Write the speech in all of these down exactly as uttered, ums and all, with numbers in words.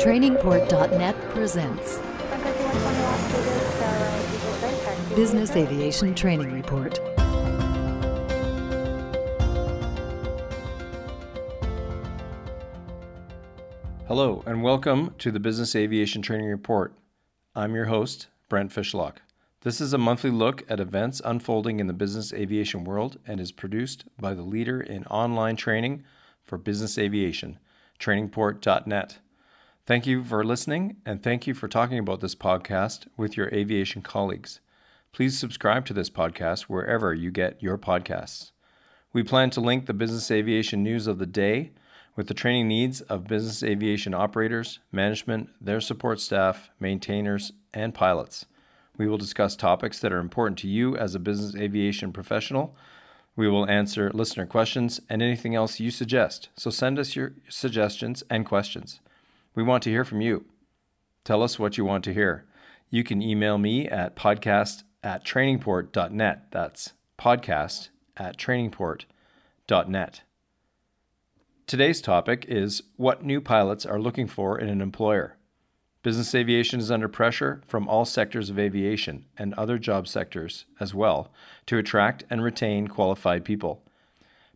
Training Port dot net presents Business Aviation Training Report. Hello and welcome to the Business Aviation Training Report. I'm your host, Brent Fishlock. This is a monthly look at events unfolding in the business aviation world and is produced by the leader in online training for business aviation, Training Port dot net. Thank you for listening, and thank you for talking about this podcast with your aviation colleagues. Please subscribe to this podcast wherever you get your podcasts. We plan to link the business aviation news of the day with the training needs of business aviation operators, management, their support staff, maintainers, and pilots. We will discuss topics that are important to you as a business aviation professional. We will answer listener questions and anything else you suggest, so send us your suggestions and questions. We want to hear from you. Tell us what you want to hear. You can email me at podcast at trainingport dot net. That's podcast at trainingport dot net. Today's topic is what new pilots are looking for in an employer. Business aviation is under pressure from all sectors of aviation and other job sectors as well to attract and retain qualified people.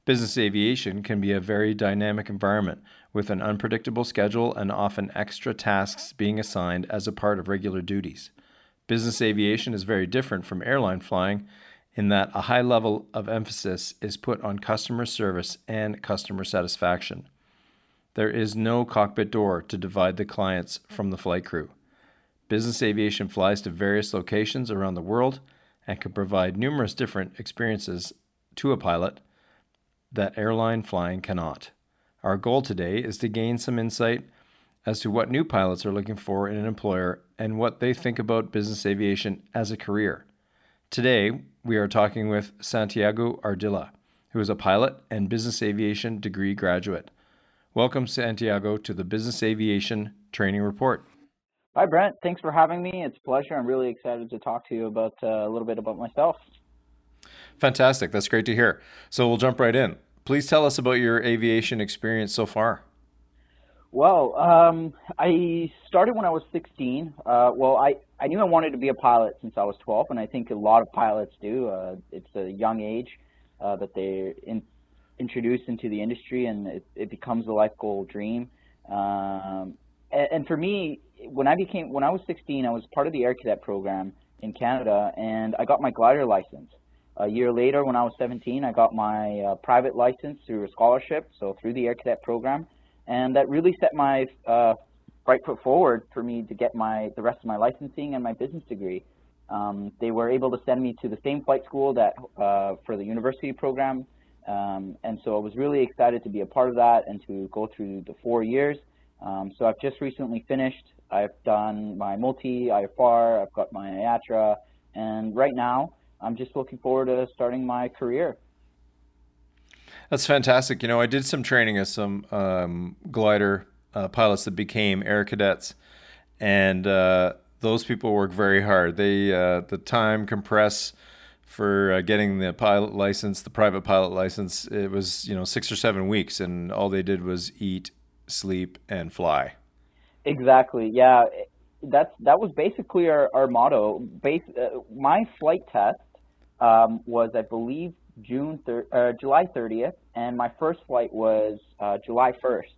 Business aviation can be a very dynamic environment with an unpredictable schedule and often extra tasks being assigned as a part of regular duties. Business aviation is very different from airline flying in that a high level of emphasis is put on customer service and customer satisfaction. There is no cockpit door to divide the clients from the flight crew. Business aviation flies to various locations around the world and can provide numerous different experiences to a pilot that airline flying cannot. Our goal today is to gain some insight as to what new pilots are looking for in an employer and what they think about business aviation as a career. Today, we are talking with Santiago Ardilla, who is a pilot and business aviation degree graduate. Welcome, Santiago, to the Business Aviation Training Report. Hi, Brent. Thanks for having me. It's a pleasure. I'm really excited to talk to you about uh, a little bit about myself. Fantastic. That's great to hear. So we'll jump right in. Please tell us about your aviation experience so far. Well, um, I started when I was sixteen. Uh, well, I, I knew I wanted to be a pilot since I was twelve, and I think a lot of pilots do. Uh, it's a young age uh, that they're in, introduced into the industry, and it, it becomes a life goal dream. Um, and, and for me, when I became when I was sixteen, I was part of the Air Cadet program in Canada, and I got my glider license. A year later, when I was seventeen, I got my uh, private license through a scholarship, so through the Air Cadet program, and that really set my uh, right foot forward for me to get my the rest of my licensing and my business degree. Um, they were able to send me to the same flight school that uh, for the university program, um, and so I was really excited to be a part of that and to go through the four years. Um, so I've just recently finished. I've done my multi I F R, I've got my I A T R A, and right now, I'm just looking forward to starting my career. That's fantastic. You know, I did some training as some um, glider uh, pilots that became air cadets, and uh, those people work very hard. They uh, the time compress for uh, getting the pilot license, the private pilot license. It was you know six or seven weeks, and all they did was eat, sleep, and fly. Exactly. Yeah, that's that was basically our, our motto. Base uh, my flight test. Um, was I believe June thir- uh, July thirtieth, and my first flight was uh, July first.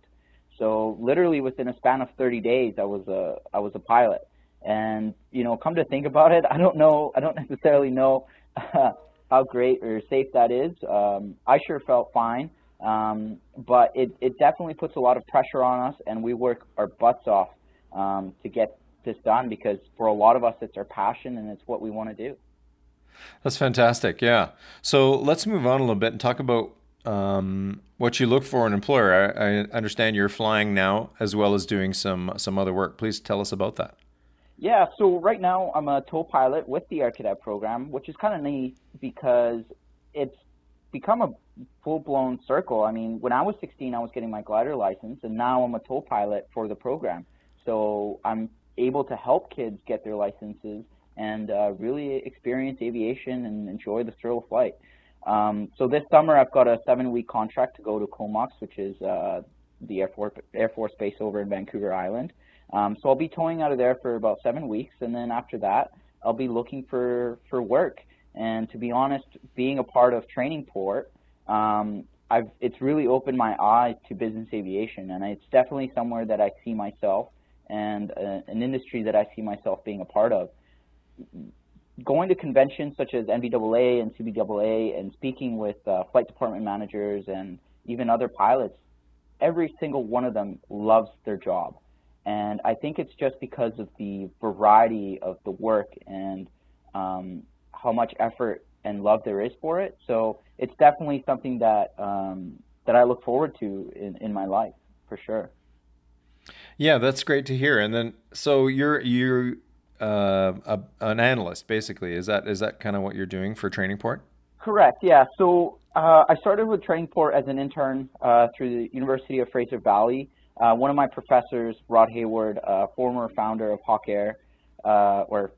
So literally within a span of thirty days, I was a I was a pilot. And you know, come to think about it, I don't know, I don't necessarily know uh, how great or safe that is. Um, I sure felt fine, um, but it it definitely puts a lot of pressure on us, and we work our butts off um, to get this done because for a lot of us, it's our passion and it's what we want to do. That's fantastic. Yeah. So let's move on a little bit and talk about um, what you look for in an employer. I, I understand you're flying now as well as doing some some other work. Please tell us about that. Yeah. So right now I'm a tow pilot with the Air Cadet program, which is kind of neat because it's become a full-blown circle. I mean, when I was sixteen, I was getting my glider license, and now I'm a tow pilot for the program. So I'm able to help kids get their licenses and uh, really experience aviation and enjoy the thrill of flight. Um, so this summer, I've got a seven-week contract to go to COMOX, which is uh, the Air Force, Air Force Base over in Vancouver Island. Um, so I'll be towing out of there for about seven weeks, and then after that, I'll be looking for, for work. And to be honest, being a part of TrainingPort, um, I've, it's really opened my eyes to business aviation, and it's definitely somewhere that I see myself and uh, an industry that I see myself being a part of. Going to conventions such as N B A A and C B A A and speaking with uh, flight department managers and even other pilots, every single one of them loves their job. And I think it's just because of the variety of the work and um, how much effort and love there is for it. So it's definitely something that um, that I look forward to in, in my life, for sure. Yeah, that's great to hear. And then, so you're you're uh, a, an analyst, basically. Is that is that kind of what you're doing for TrainingPort? Correct. Yeah. So uh, I started with TrainingPort as an intern uh, through the University of Fraser Valley. Uh, one of my professors, Rod Hayward, uh, former founder of Hawk Air, uh, or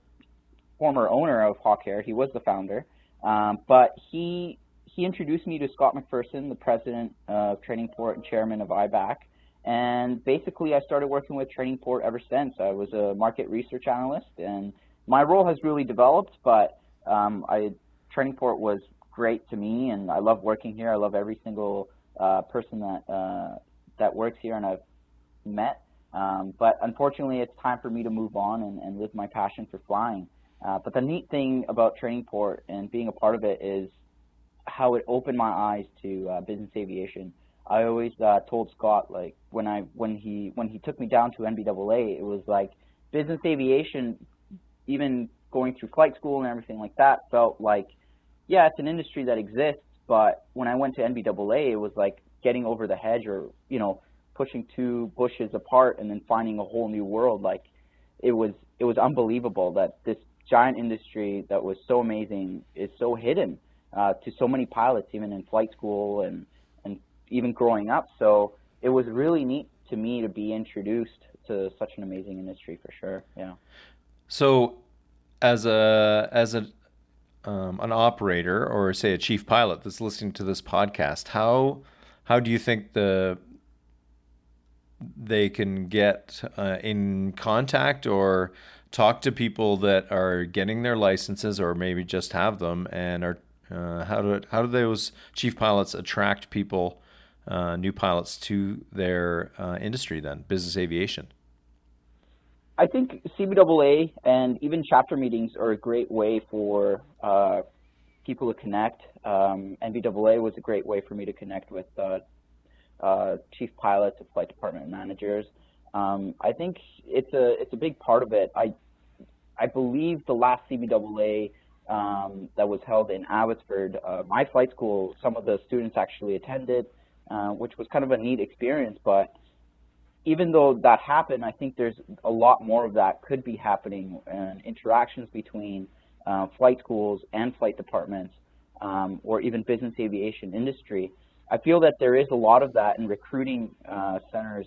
former owner of Hawk Air, he was the founder. Um, but he he introduced me to Scott McPherson, the president of TrainingPort and chairman of I B A C. And basically, I started working with TrainingPort ever since. I was a market research analyst, and my role has really developed. But um, I TrainingPort was great to me, and I love working here. I love every single uh, person that uh, that works here, and I've met. Um, but unfortunately, it's time for me to move on and, and live my passion for flying. Uh, but the neat thing about TrainingPort and being a part of it is how it opened my eyes to uh, business aviation. I always uh, told Scott, like when I when he when he took me down to N B A A, it was like business aviation, even going through flight school and everything like that, felt like, yeah, it's an industry that exists. But when I went to N B A A, it was like getting over the hedge, or you know, pushing two bushes apart and then finding a whole new world. Like it was it was unbelievable that this giant industry that was so amazing is so hidden uh, to so many pilots, even in flight school and and even growing up. So it was really neat to me to be introduced to such an amazing industry, for sure. Yeah. So as a as a um, an operator, or say a chief pilot that's listening to this podcast, how How do you think the they can get uh, in contact or talk to people that are getting their licenses, or maybe just have them, and are uh, how do how do those chief pilots attract people, uh, new pilots, to their uh, industry then, business aviation? I think C B A A and even chapter meetings are a great way for uh, people to connect. Um, N B A A was a great way for me to connect with uh, uh, chief pilots and flight department managers. Um, I think it's a it's a big part of it. I I believe the last C B A A um, that was held in Abbotsford, uh, my flight school, some of the students actually attended, uh, which was kind of a neat experience. But even though that happened, I think there's a lot more of that could be happening, and interactions between uh, flight schools and flight departments. Um, or even business aviation industry. I feel that there is a lot of that in recruiting uh, centers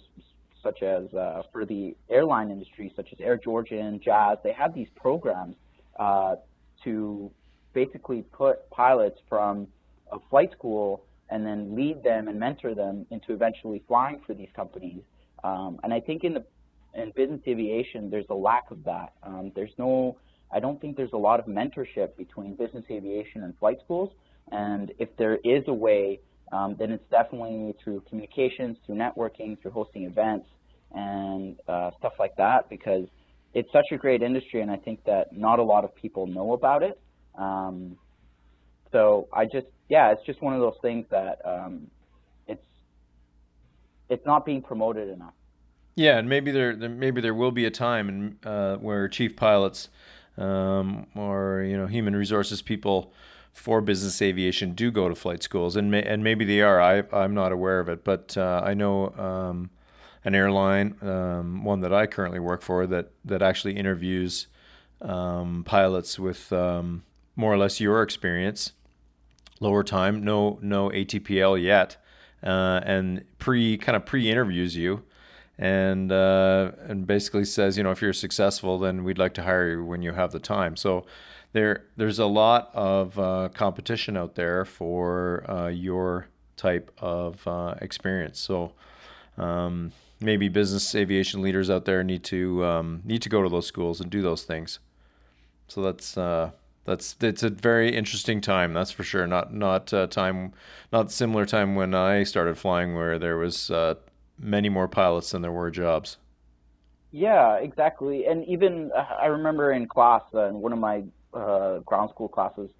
such as uh, for the airline industry, such as Air Georgian, Jazz. They have these programs uh, to basically put pilots from a flight school and then lead them and mentor them into eventually flying for these companies. Um, and I think in the in business aviation, there's a lack of that. Um, there's no I don't think there's a lot of mentorship between business aviation and flight schools, and if there is a way, um, then it's definitely through communications, through networking, through hosting events, and uh, stuff like that, because it's such a great industry, and I think that not a lot of people know about it. Um, so I just, yeah, it's just one of those things that um, it's it's not being promoted enough. Yeah, and maybe there, maybe there will be a time in, uh, where chief pilots Um, or, you know, human resources people for business aviation do go to flight schools, and may, and maybe they are. I, I'm not aware of it, but uh, I know um, an airline, um, one that I currently work for, that, that actually interviews um, pilots with um, more or less your experience, lower time, no no A T P L yet, uh, and pre kind of pre-interviews you. And uh, and basically says, you know, if you're successful, then we'd like to hire you when you have the time. So there there's a lot of uh, competition out there for uh, your type of uh, experience. So um, maybe business aviation leaders out there need to um, need to go to those schools and do those things. So that's uh, that's it's a very interesting time, that's for sure. Not not uh, time, not similar time when I started flying, where there was uh, many more pilots than there were jobs. Yeah, exactly. And even uh, I remember in class, uh, in one of my uh, ground school classes,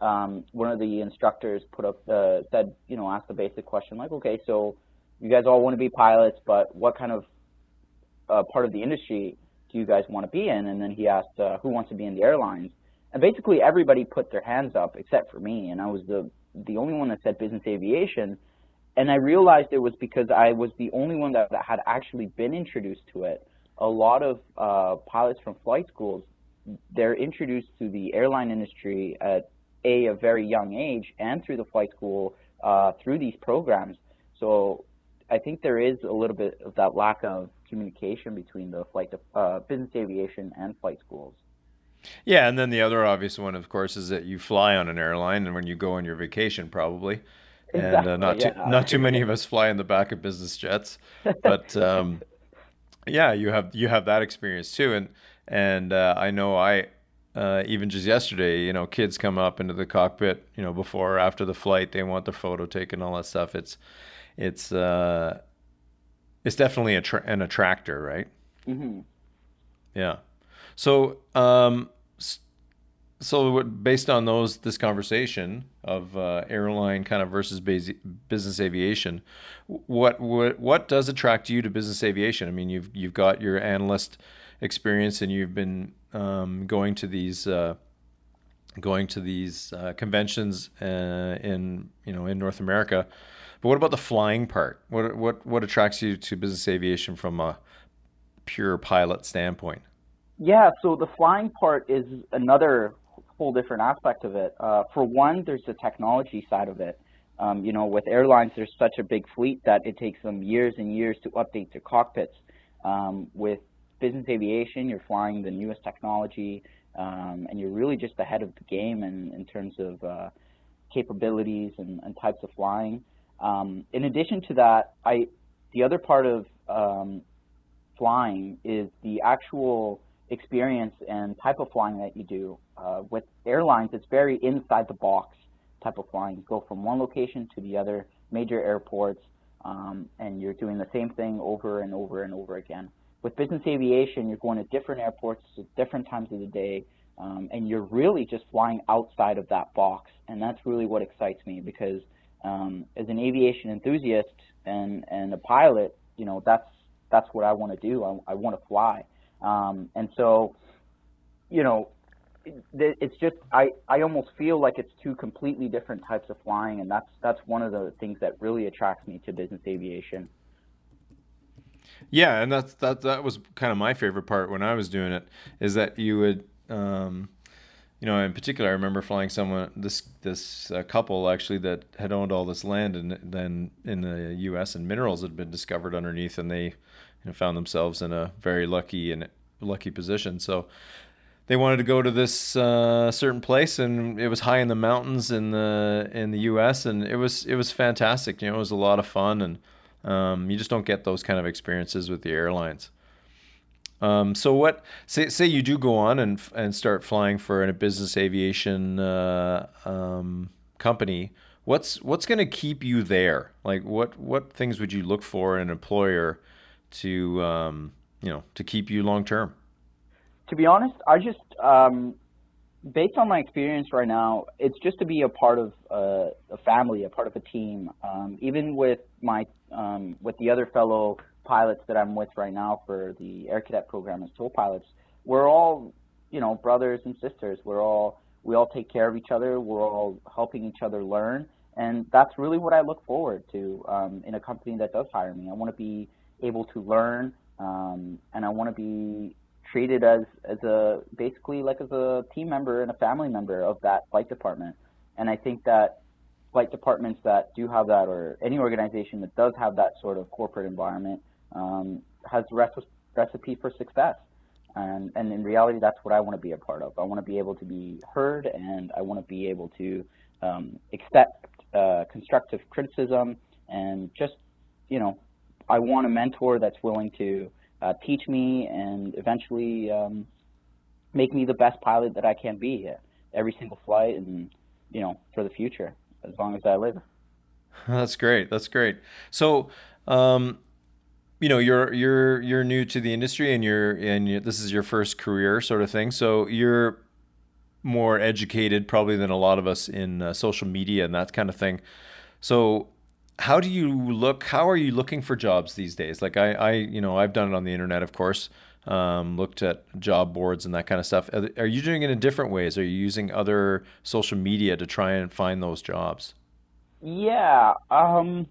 um, one of the instructors put up the said, you know, asked the basic question like, okay, so you guys all want to be pilots, but what kind of uh, part of the industry do you guys want to be in? And then he asked, uh, who wants to be in the airlines? And basically everybody put their hands up except for me, and I was the the only one that said business aviation. And I realized it was because I was the only one that, that had actually been introduced to it. A lot of uh, pilots from flight schools, they're introduced to the airline industry at a, a very young age, and through the flight school, uh, through these programs. So I think there is a little bit of that lack of communication between the flight to, uh, business aviation and flight schools. Yeah, and then the other obvious one, of course, is that you fly on an airline, and when you go on your vacation, probably. Exactly, and uh, not, yeah. too, not too many of us fly in the back of business jets, but um, yeah, you have you have that experience too. And and uh, I know I uh, even just yesterday, you know, kids come up into the cockpit, you know, before or after the flight, they want their photo taken, all that stuff. It's it's uh, it's definitely a tra- an attractor, right? Mm-hmm. Yeah. So um, so based on those, this conversation of uh, airline kind of versus business aviation, what, what what does attract you to business aviation? I mean, you've you've got your analyst experience, and you've been um, going to these uh, going to these uh, conventions uh, in you know in North America. But what about the flying part? What what what attracts you to business aviation from a pure pilot standpoint? Yeah, so the flying part is another whole different aspect of it. Uh, for one, there's the technology side of it. Um, you know, with airlines, there's such a big fleet that it takes them years and years to update their cockpits. Um, with business aviation, you're flying the newest technology, um, and you're really just ahead of the game in, in terms of uh, capabilities and, and types of flying. Um, in addition to that, I the other part of um, flying is the actual experience and type of flying that you do. Uh, with airlines, it's very inside the box type of flying. You go from one location to the other, major airports, um, and you're doing the same thing over and over and over again. With business aviation, you're going to different airports at different times of the day, um, and you're really just flying outside of that box. And that's really what excites me, because um, as an aviation enthusiast and, and a pilot, you know, that's, that's what I want to do. I, I want to fly. Um, and so, you know, it, it's just, I, I almost feel like it's two completely different types of flying, and that's that's one of the things that really attracts me to business aviation. Yeah, and that's that that was kind of my favorite part when I was doing it, is that you would, um, you know, in particular, I remember flying someone, this this uh, couple actually that had owned all this land, and then in the U S, and minerals had been discovered underneath, and they and found themselves in a very lucky and lucky position. So they wanted to go to this uh, certain place, and it was high in the mountains in the in the U S, and it was it was fantastic. You know, it was a lot of fun, and um, you just don't get those kind of experiences with the airlines. Um, so what? Say say you do go on and and start flying for a business aviation uh, um, company. What's what's going to keep you there? Like what what things would you look for in an employer to, um, you know, to keep you long-term? To be honest, I just, um, based on my experience right now, it's just to be a part of uh, a family, a part of a team. Um, even with my, um, with the other fellow pilots that I'm with right now for the Air Cadet program as tow pilots, we're all, you know, brothers and sisters. We're all, we all take care of each other. We're all helping each other learn. And that's really what I look forward to um, in a company that does hire me. I want to be able to learn, um, and I want to be treated as, as a, basically like as a team member and a family member of that flight department. And I think that flight departments that do have that, or any organization that does have that sort of corporate environment, um, has the rec- recipe for success. And, and in reality, that's what I want to be a part of. I want to be able to be heard, and I want to be able to um, accept uh, constructive criticism, and just, you know, I want a mentor that's willing to uh, teach me and eventually um, make me the best pilot that I can be at every single flight and, you know, for the future, as long as I live. That's great. That's great. So, um, you know, you're, you're, you're new to the industry and you're, and you, this is your first career sort of thing. So you're more educated probably than a lot of us in uh, social media and that kind of thing. So how do you look, how are you looking for jobs these days? Like I, I, you know, I've done it on the internet, of course, um, looked at job boards and that kind of stuff. Are you doing it in different ways? Are you using other social media to try and find those jobs? Yeah. Um,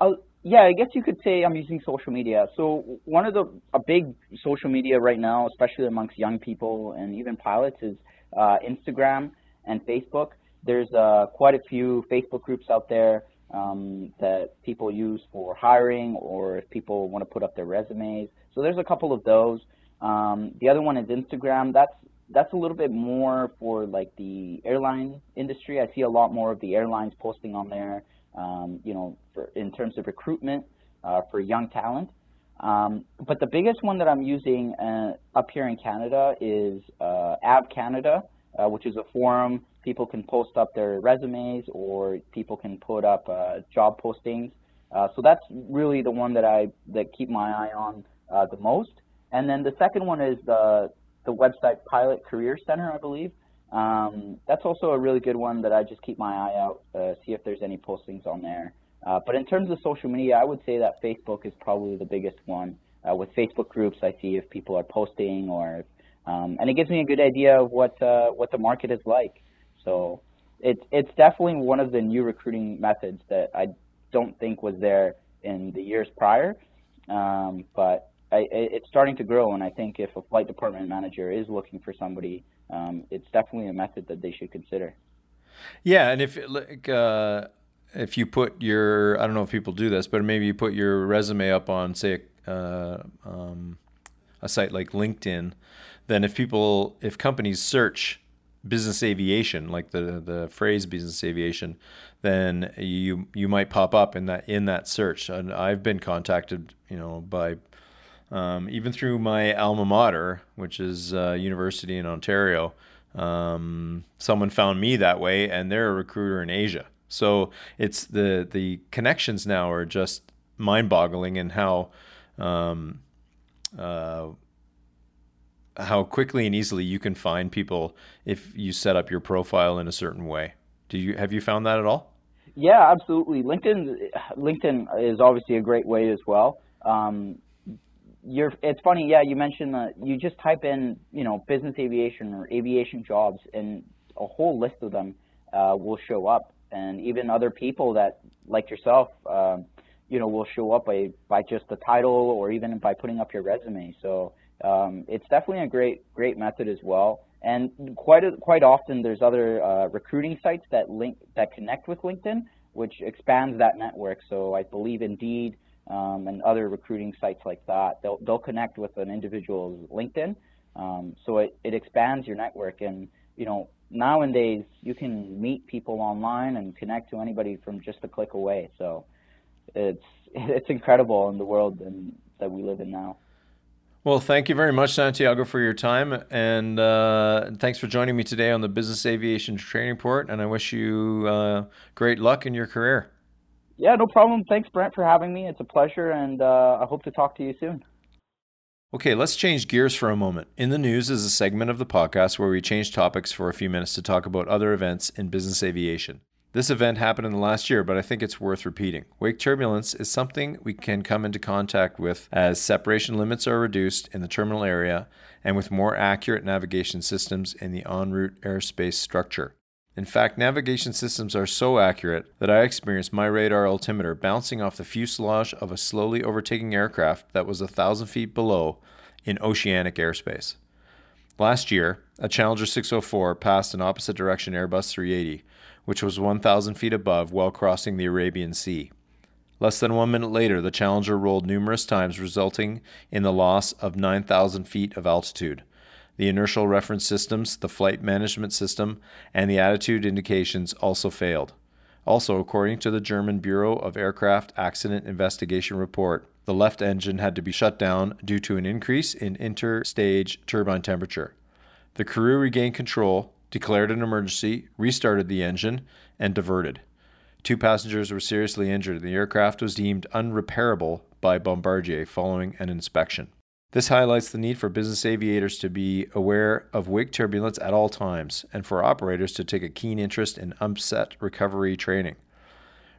uh, yeah, I guess you could say I'm using social media. So one of the a big social media right now, especially amongst young people and even pilots, is uh, Instagram and Facebook. There's uh, quite a few Facebook groups out there um, that people use for hiring or if people want to put up their resumes. So there's a couple of those. Um, the other one is Instagram. That's that's a little bit more for like the airline industry. I see a lot more of the airlines posting on there, um, you know, for, in terms of recruitment uh, for young talent. Um, but the biggest one that I'm using uh, up here in Canada is uh, Ab Canada, uh, which is a forum. People can post up their resumes or people can put up uh, job postings. Uh, so that's really the one that I that keep my eye on uh, the most. And then the second one is the the website Pilot Career Center, I believe. Um, that's also a really good one that I just keep my eye out, uh, see if there's any postings on there. Uh, but in terms of social media, I would say that Facebook is probably the biggest one. Uh, with Facebook groups, I see if people are posting or, um, and it gives me a good idea of what uh, what the market is like. So it's it's definitely one of the new recruiting methods that I don't think was there in the years prior, um, but. I, it's starting to grow, and I think if a flight department manager is looking for somebody, um, it's definitely a method that they should consider. Yeah, and if like uh, if you put your, I don't know if people do this, but maybe you put your resume up on, say, uh, um, a site like LinkedIn, then if people, if companies search business aviation, like the the phrase business aviation, then you you might pop up in that in that search. And I've been contacted, you know, by Um, even through my alma mater, which is a uh, university in Ontario, um, someone found me that way, and they're a recruiter in Asia. So it's the the connections now are just mind-boggling, and how um, uh, how quickly and easily you can find people if you set up your profile in a certain way. Do you have you found that at all? Yeah, absolutely. LinkedIn LinkedIn is obviously a great way as well. Um, You're, it's funny, yeah, you mentioned that you just type in, you know, business aviation or aviation jobs, and a whole list of them uh, will show up. And even other people that, like yourself, uh, you know, will show up by, by just the title or even by putting up your resume. So um, it's definitely a great, great method as well. And quite a, quite often there's other uh, recruiting sites that link that connect with LinkedIn, which expands that network. So I believe Indeed, Um, and other recruiting sites like that, they'll, they'll connect with an individual's LinkedIn. Um, so it, it expands your network. And, you know, nowadays you can meet people online and connect to anybody from just a click away. So it's, it's incredible in the world and, that we live in now. Well, thank you very much, Santiago, for your time. And uh, thanks for joining me today on the Business Aviation Training Port. And I wish you uh, great luck in your career. Yeah, no problem. Thanks, Brent, for having me. It's a pleasure, and uh, I hope to talk to you soon. Okay, let's change gears for a moment. In the News is a segment of the podcast where we change topics for a few minutes to talk about other events in business aviation. This event happened in the last year, but I think it's worth repeating. Wake turbulence is something we can come into contact with as separation limits are reduced in the terminal area and with more accurate navigation systems in the en route airspace structure. In fact, navigation systems are so accurate that I experienced my radar altimeter bouncing off the fuselage of a slowly overtaking aircraft that was a thousand feet below in oceanic airspace. Last year, a Challenger six oh four passed an opposite direction Airbus three eighty, which was one thousand feet above while crossing the Arabian Sea. Less than one minute later, the Challenger rolled numerous times, resulting in the loss of nine thousand feet of altitude. The inertial reference systems, the flight management system, and the attitude indications also failed. Also, according to the German Bureau of Aircraft Accident Investigation report, the left engine had to be shut down due to an increase in interstage turbine temperature. The crew regained control, declared an emergency, restarted the engine, and diverted. Two passengers were seriously injured. The aircraft was deemed unrepairable by Bombardier following an inspection. This highlights the need for business aviators to be aware of wake turbulence at all times and for operators to take a keen interest in upset recovery training.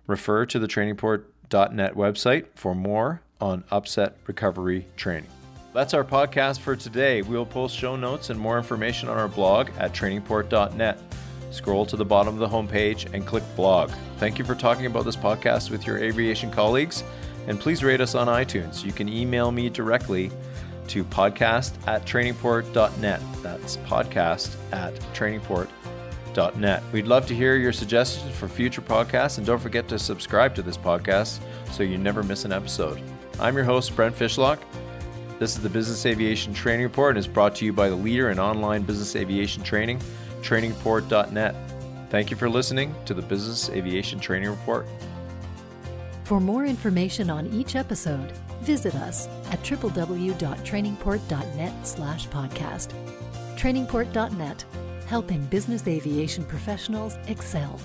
Refer to the training port dot net website for more on upset recovery training. That's our podcast for today. We'll post show notes and more information on our blog at training port dot net. Scroll to the bottom of the homepage and click blog. Thank you for talking about this podcast with your aviation colleagues, and please rate us on iTunes. You can email me directly to podcast at training port dot net. That's podcast at training port dot net. We'd love to hear your suggestions for future podcasts, and don't forget to subscribe to this podcast so you never miss an episode. I'm your host, Brent Fishlock. This is the Business Aviation Training Report, and is brought to you by the leader in online business aviation training, training port dot net. Thank you for listening to the Business Aviation Training Report. For more information on each episode, visit us at w w w dot training port dot net slash podcast. training port dot net, helping business aviation professionals excel.